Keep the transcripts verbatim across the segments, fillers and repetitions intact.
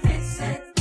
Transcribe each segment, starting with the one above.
fix it.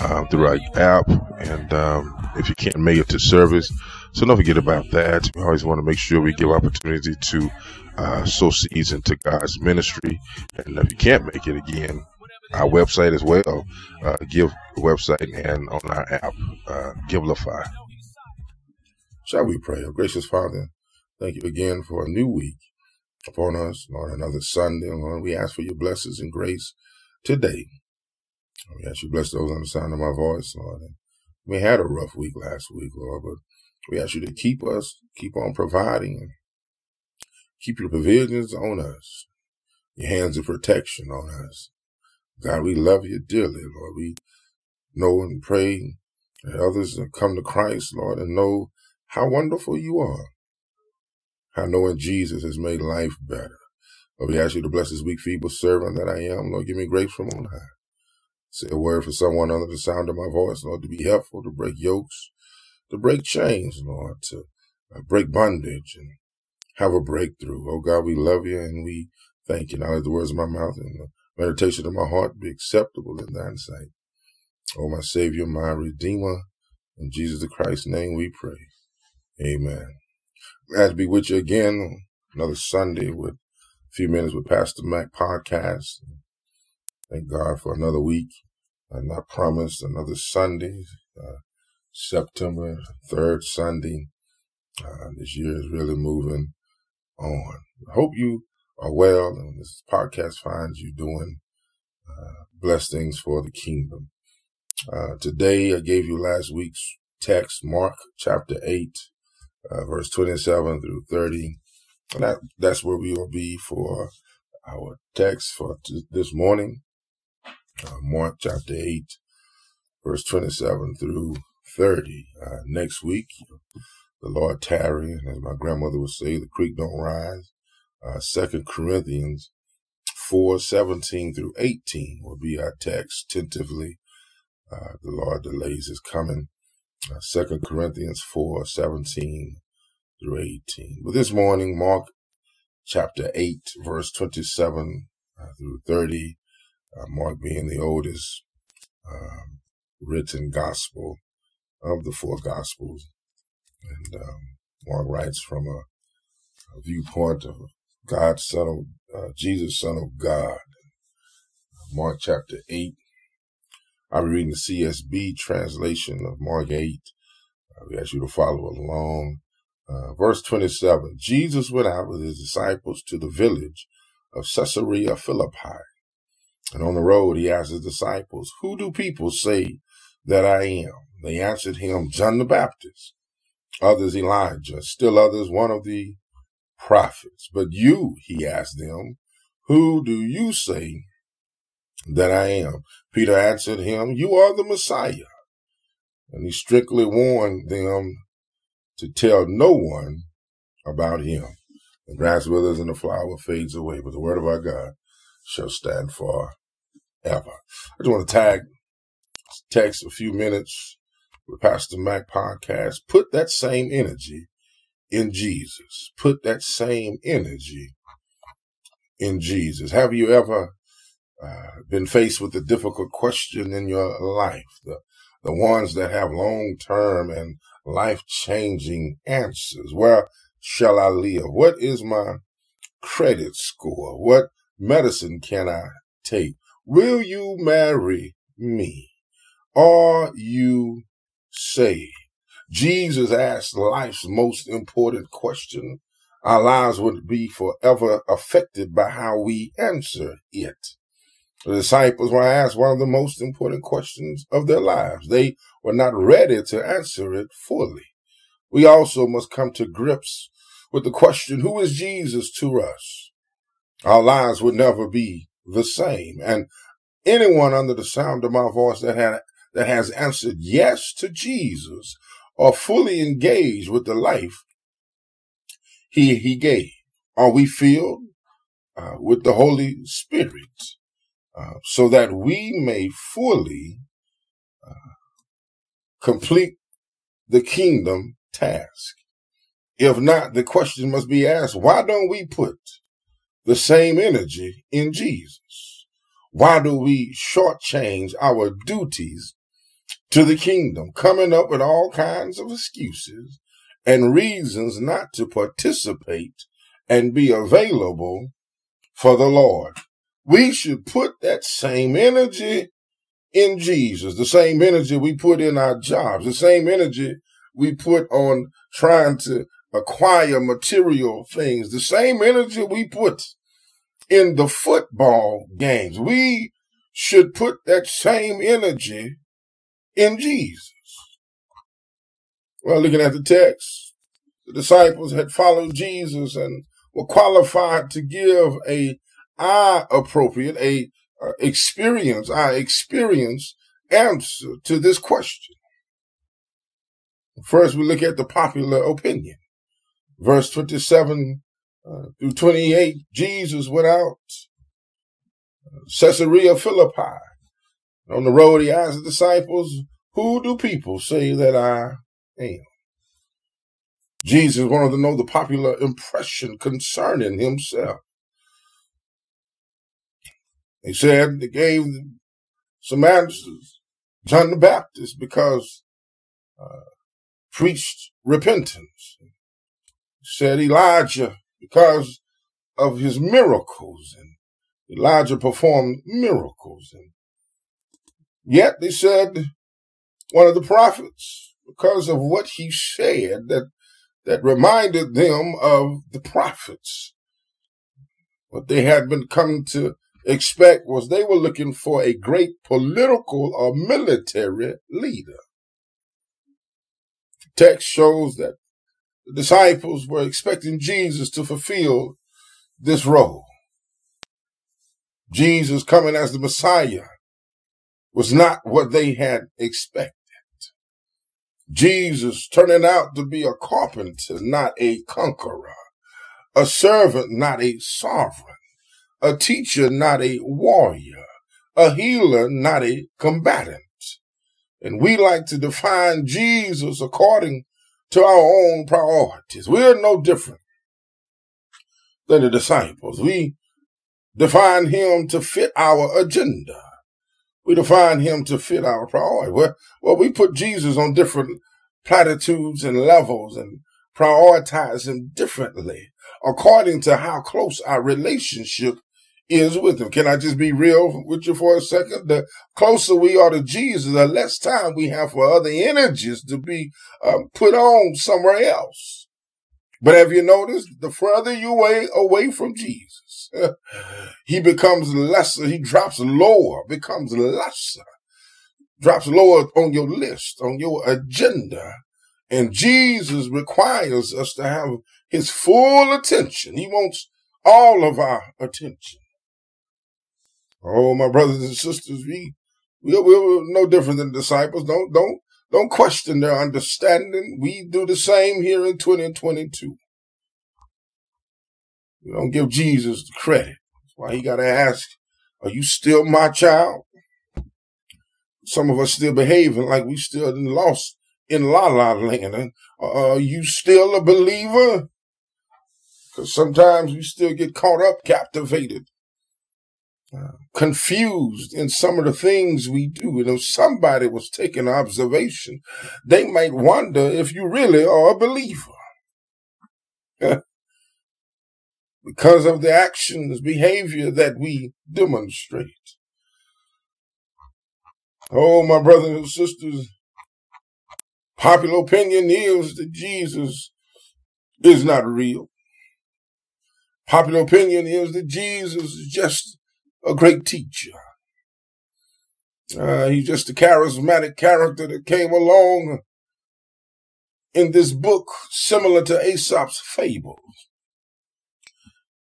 Uh, through our app, and um, if you can't make it to service, so don't forget about that. We always want to make sure we give opportunity to uh, sow seeds into God's ministry. And if you can't make it, again, our website as well, uh, give the website and on our app, uh, Givelify. Shall we pray? Oh, gracious Father, thank you again for a new week upon us, Lord, another Sunday. Lord, we ask for your blessings and grace today. We ask you to bless those on the sound of my voice, Lord. We had a rough week last week, Lord, but we ask you to keep us, keep on providing, and keep your provisions on us, your hands of protection on us. God, we love you dearly, Lord. We know and pray that others come to Christ, Lord, and know how wonderful you are, how knowing Jesus has made life better. Lord, we ask you to bless this weak, feeble servant that I am. Lord, give me grace from on high. Say a word for someone under the sound of my voice, Lord, to be helpful, to break yokes, to break chains, Lord, to break bondage and have a breakthrough. Oh, God, we love you and we thank you. Now let the words of my mouth and the meditation of my heart be acceptable in thine sight. Oh, my Savior, my Redeemer, in Jesus the Christ's name we pray. Amen. Glad to be with you again. Another Sunday with A Few Minutes with Pastor Mac podcast. Thank God for another week, and I promised another Sunday, uh, September third Sunday. Uh, this year is really moving on. I hope you are well, and this podcast finds you doing uh, blessed things for the kingdom. Uh, today, I gave you last week's text, Mark chapter eight, uh, verse twenty-seven through thirty, and that, that's where we will be for our text for t- this morning. Uh, Mark chapter eight, verse twenty-seven through thirty. Uh, next week, the Lord tarry, and as my grandmother would say, the creek don't rise. Uh, Second Corinthians four, seventeen through eighteen will be our text tentatively. Uh, the Lord delays his coming. Uh, Second Corinthians four, seventeen through eighteen. But this morning, Mark chapter eight, verse twenty-seven uh, through thirty. Uh, Mark being the oldest um, written gospel of the four gospels. And um, Mark writes from a, a viewpoint of God, son of, uh, Jesus, son of God. Mark chapter eight. I'll be reading the C S B translation of Mark eight. Uh, we ask you to follow along. Uh, verse twenty-seven. Jesus went out with his disciples to the village of Caesarea Philippi. And on the road, he asked his disciples, "Who do people say that I am?" They answered him, "John the Baptist, others Elijah, still others one of the prophets." "But you," he asked them, "who do you say that I am?" Peter answered him, "You are the Messiah." And he strictly warned them to tell no one about him. The grass withers and the flower fades away, but the word of our God shall stand forever. I just want to tag text A Few Minutes with Pastor Mac podcast. Put that same energy in Jesus. Put that same energy in Jesus. Have you ever uh, been faced with a difficult question in your life? The, the ones that have long-term and life-changing answers. Where shall I live? What is my credit score? What medicine can I take? Will you marry me? Are you saved? Jesus asked life's most important question. Our lives would be forever affected by how we answer it. The disciples were asked one of the most important questions of their lives. They were not ready to answer it fully. We also must come to grips with the question, who is Jesus to us? Our lives would never be the same. And anyone under the sound of my voice that had, that has answered yes to Jesus or fully engaged with the life he, he gave. Are we filled uh, with the Holy Spirit uh, so that we may fully uh, complete the kingdom task? If not, the question must be asked, why don't we put the same energy in Jesus? Why do we shortchange our duties to the kingdom, coming up with all kinds of excuses and reasons not to participate and be available for the Lord? We should put that same energy in Jesus, the same energy we put in our jobs, the same energy we put on trying to acquire material things, the same energy we put in the football games. We should put that same energy in Jesus. Well, looking at the text, the disciples had followed Jesus and were qualified to give a eye appropriate, a uh, experience, our experience answer to this question. First, we look at the popular opinion. Verse twenty-seven uh, through twenty-eight, Jesus went out uh, Caesarea Philippi. On the road, he asked the disciples, who do people say that I am? Jesus wanted to know the popular impression concerning himself. He said, they gave some answers. John the Baptist, because uh, preached repentance. Said Elijah because of his miracles, and Elijah performed miracles. And yet they said one of the prophets because of what he said that, that reminded them of the prophets. What they had been come to expect was they were looking for a great political or military leader. The text shows that the disciples were expecting Jesus to fulfill this role. Jesus coming as the Messiah was not what they had expected. Jesus turning out to be a carpenter, not a conqueror, a servant, not a sovereign, a teacher, not a warrior, a healer, not a combatant. And we like to define Jesus according to our own priorities. We're no different than the disciples. We define him to fit our agenda. We define him to fit our priority. Well, well, we put Jesus on different platitudes and levels and prioritize him differently according to how close our relationship is with him. Can I just be real with you for a second? The closer we are to Jesus, the less time we have for other energies to be um, put on somewhere else. But have you noticed, the further you way away from Jesus, he becomes lesser, he drops lower, becomes lesser, drops lower on your list, on your agenda. And Jesus requires us to have his full attention. He wants all of our attention. Oh, my brothers and sisters, we, we, we're no different than disciples. Don't, don't, don't question their understanding. We do the same here in twenty twenty-two. We don't give Jesus the credit. That's why he got to ask, are you still my child? Some of us still behaving like we still lost in La La Land. Are you still a believer? Because sometimes we still get caught up, captivated. Uh, confused in some of the things we do. And if somebody was taking observation, they might wonder if you really are a believer. Because of the actions, behavior that we demonstrate. Oh, my brothers and sisters, Popular opinion is that Jesus is not real. Popular opinion is that Jesus is just a great teacher. Uh, he's just a charismatic character that came along in this book, similar to Aesop's fables,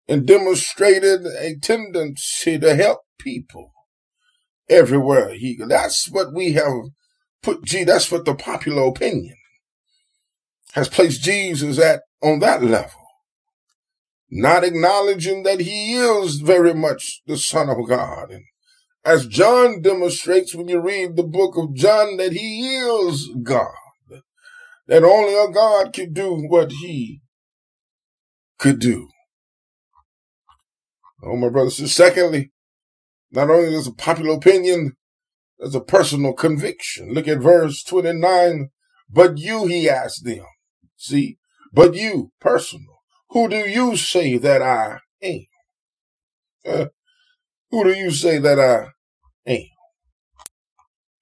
and demonstrated a tendency to help people everywhere he. That's what we have put. Gee, that's what the popular opinion has placed Jesus at on that level, not acknowledging that he is very much the Son of God. And as John demonstrates when you read the book of John, that he is God, that only a God could do what he could do. Oh, my brothers and sisters, secondly, not only there's a popular opinion, there's a personal conviction. Look at verse twenty-nine. But you, he asked them. See, but you, personal, who do you say that I am? Uh, who do you say that I am?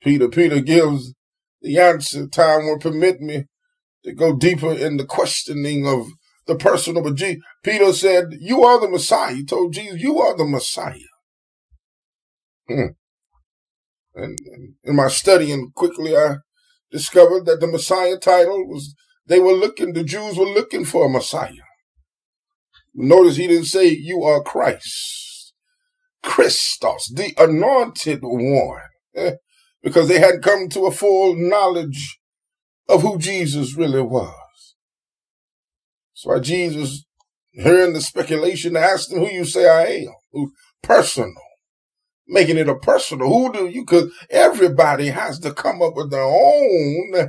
Peter, Peter gives the answer. Time will permit me to go deeper in the questioning of the personal. But G- Peter said, you are the Messiah. He told Jesus, you are the Messiah. Hmm. And, and in my studying quickly, I discovered that the Messiah title was, they were looking, the Jews were looking for a Messiah. Notice he didn't say, you are Christ. Christos, the anointed one. Eh? Because they hadn't come to a full knowledge of who Jesus really was. That's why Jesus, hearing the speculation, asked him, who you say I am? Who personal. Making it a personal. Who do you? Because everybody has to come up with their own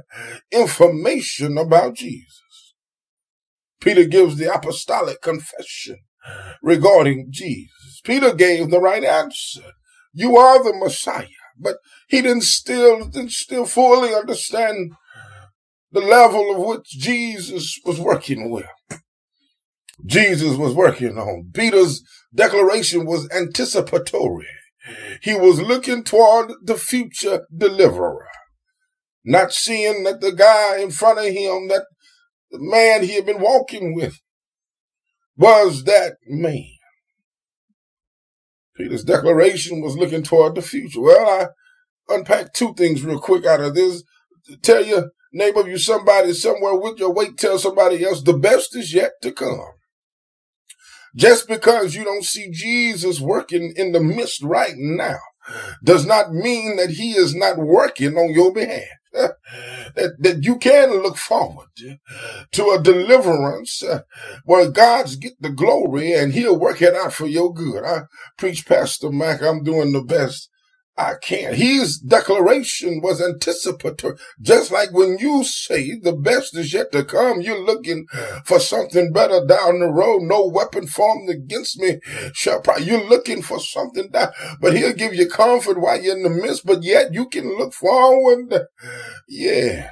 information about Jesus. Peter gives the apostolic confession regarding Jesus. Peter gave the right answer. You are the Messiah. But he didn't still, didn't still fully understand the level of which Jesus was working with. Jesus was working on. Peter's declaration was anticipatory. He was looking toward the future deliverer, not seeing that the guy in front of him, that the man he had been walking with, was that man. Peter's declaration was looking toward the future. Well, I unpacked two things real quick out of this. Tell your neighbor, you somebody somewhere with your weight, tell somebody else, the best is yet to come. Just because you don't see Jesus working in the midst right now does not mean that he is not working on your behalf. That, that you can look forward to a deliverance where God's get the glory and he'll work it out for your good. I preach Pastor Mac, I'm doing the best I can. His declaration was anticipatory. Just like when you say the best is yet to come, you're looking for something better down the road. No weapon formed against me shall prosper. You're looking for something down, but he'll give you comfort while you're in the midst, but yet you can look forward, yeah,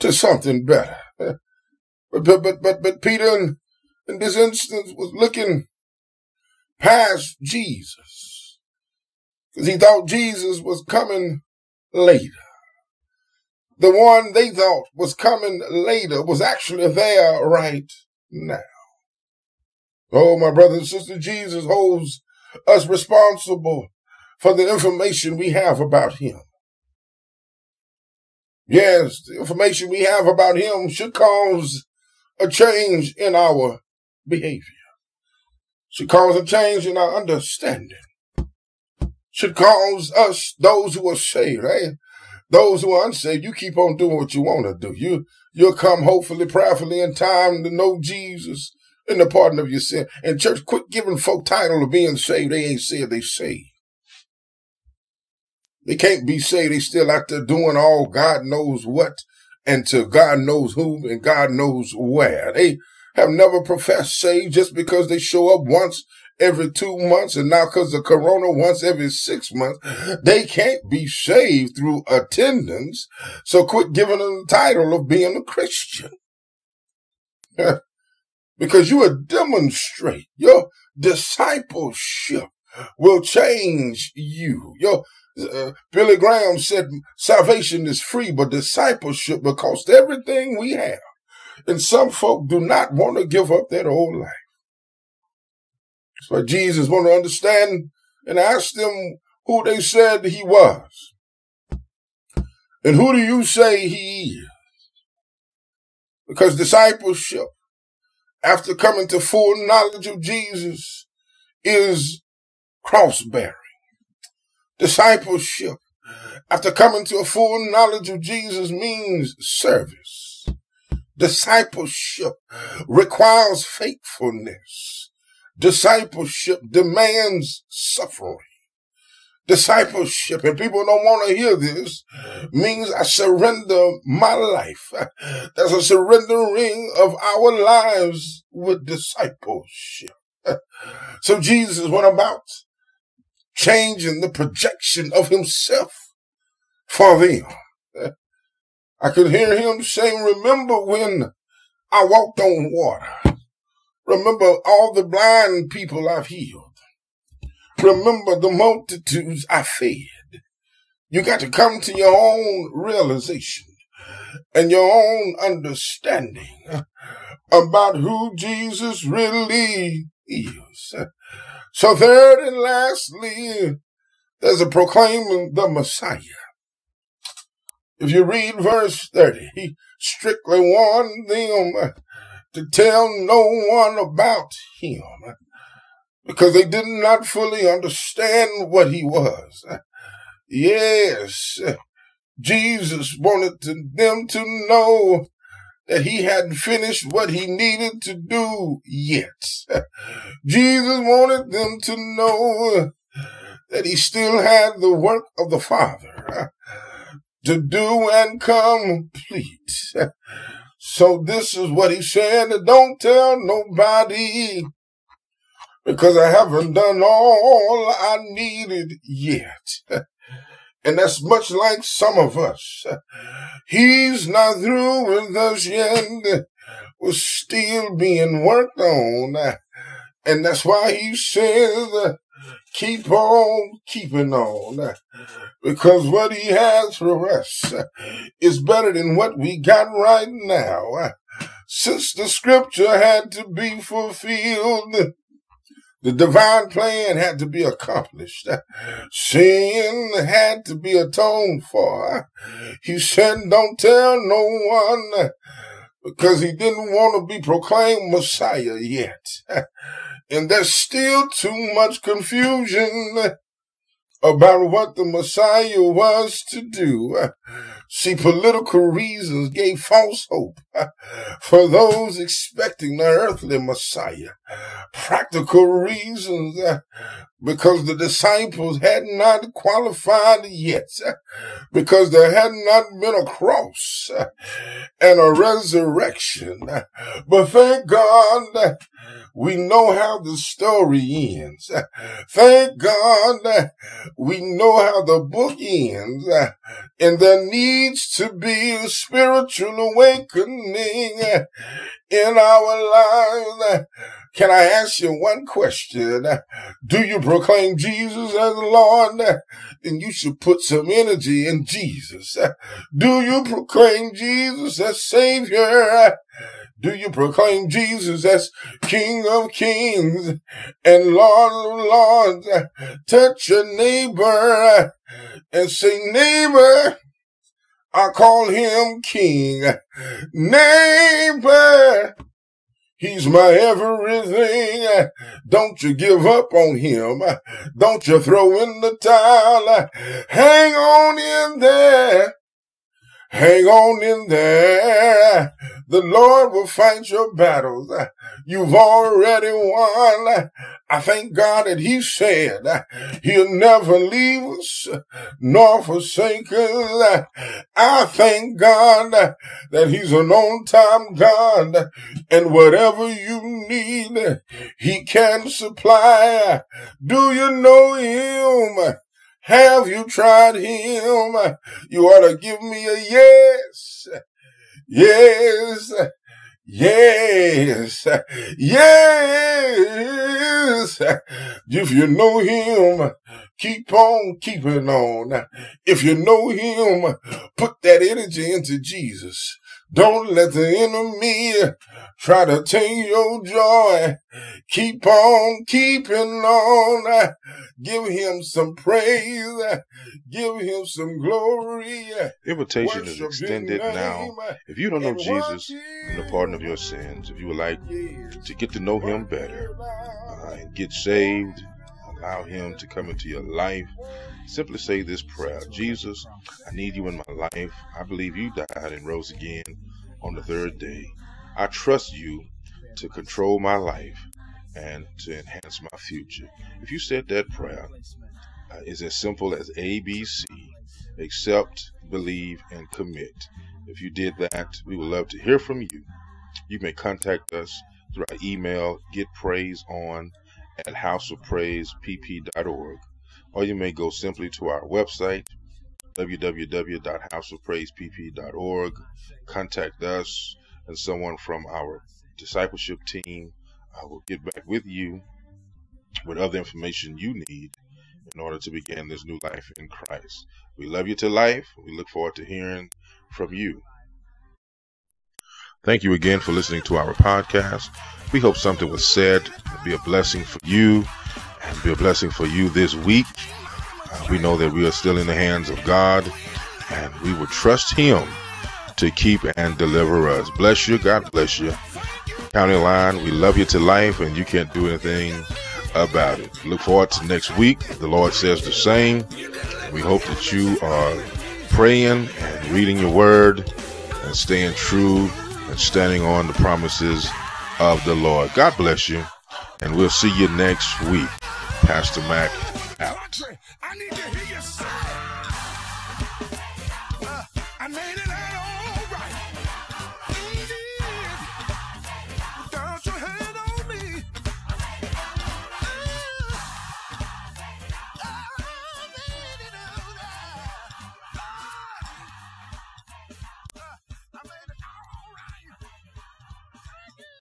to something better. But, but, but, but, but Peter in, in this instance was looking past Jesus. Because he thought Jesus was coming later. The one they thought was coming later was actually there right now. Oh, my brothers and sisters, Jesus holds us responsible for the information we have about him. Yes, the information we have about him should cause a change in our behavior. Should cause a change in our understanding. Should cause us, those who are saved, right? Those who are unsaved, you keep on doing what you want to do. You, you'll come hopefully, prayerfully in time to know Jesus and the pardon of your sin. And church, quit giving folk title of being saved. They ain't saved, they saved. They can't be saved. They still out there doing all God knows what and to God knows whom and God knows where. They have never professed saved just because they show up once every two months, and now because of corona, once every six months, they can't be saved through attendance. So quit giving them the title of being a Christian. Because you will demonstrate your discipleship will change you. Your Uh, Billy Graham said salvation is free, but discipleship will cost everything we have. And some folk do not want to give up their whole life. That's why Jesus wanted to understand and ask them who they said he was. And who do you say he is? Because discipleship, after coming to full knowledge of Jesus, is cross-bearing. Discipleship, after coming to a full knowledge of Jesus, means service. Discipleship requires faithfulness. Discipleship demands suffering. Discipleship, and people don't want to hear this, means I surrender my life. That's a surrendering of our lives with discipleship. So Jesus went about changing the projection of himself for them. I could hear him saying, remember when I walked on water. Remember all the blind people I've healed. Remember the multitudes I fed. You got to come to your own realization and your own understanding about who Jesus really is. So third and lastly, there's a proclaiming the Messiah. If you read verse thirty, he strictly warned them to tell no one about him, because they did not fully understand what he was. Yes, Jesus wanted them to know that he hadn't finished what he needed to do yet. Jesus wanted them to know that he still had the work of the Father to do and complete. So this is what he said, don't tell nobody, because I haven't done all I needed yet. And that's much like some of us. He's not through with us yet. We're still being worked on. And that's why he says, keep on keeping on. Because what he has for us is better than what we got right now. Since the scripture had to be fulfilled, the divine plan had to be accomplished. Sin had to be atoned for. He said, don't tell no one, because he didn't want to be proclaimed Messiah yet. And there's still too much confusion about what the Messiah was to do. See, political reasons gave false hope for those expecting the earthly Messiah. Practical reasons, because the disciples had not qualified yet, because there had not been a cross and a resurrection. But thank God, we know how the story ends. Thank God, we know how the book ends, and there needs to be a spiritual awakening in our lives. Can I ask you one question? Do you proclaim Jesus as Lord? Then you should put some energy in Jesus. Do you proclaim Jesus as Savior? Do you proclaim Jesus as King of Kings and Lord of Lords? Touch your neighbor and say, neighbor, I call him King. Neighbor, he's my everything. Don't you give up on him. Don't you throw in the towel. Hang on in there. Hang on in there. The Lord will fight your battles. You've already won. I thank God that he said he'll never leave us nor forsake us. I thank God that he's an on-time God, and whatever you need, he can supply. Do you know him? Have you tried him? You ought to give me a yes. Yes, Yes, yes, if you know him, keep on keeping on. If you know him, put that energy into Jesus. Don't let the enemy try to take your joy. Keep on keeping on. Give him some praise. Give him some glory. Invitation is extended now. If you don't know Jesus and the pardon of your sins, if you would like to get to know him better uh, and get saved, allow him to come into your life, simply say this prayer. Jesus, I need you in my life. I believe you died and rose again on the third day. I trust you to control my life and to enhance my future. If you said that prayer, uh, it's as simple as A B C, accept, believe, and commit. If you did that, we would love to hear from you. You may contact us through our email, getpraiseon at house of praise p p dot org, or you may go simply to our website, w w w dot house of praise p p dot org. Contact us, and someone from our discipleship team uh, will get back with you with other information you need in order to begin this new life in Christ. We love you to life. We look forward to hearing from you. Thank you again for listening to our podcast. We hope something was said to be a blessing for you and be a blessing for you this week. Uh, we know that we are still in the hands of God, and we will trust him to keep and deliver us. Bless you. God bless you. County Line, we love you to life, and you can't do anything about it. Look forward to next week. The Lord says the same. We hope that you are praying and reading your word and staying true and standing on the promises of the Lord. God bless you, and we'll see you next week. Pastor Mac out. I need to hear you say, uh, I made it.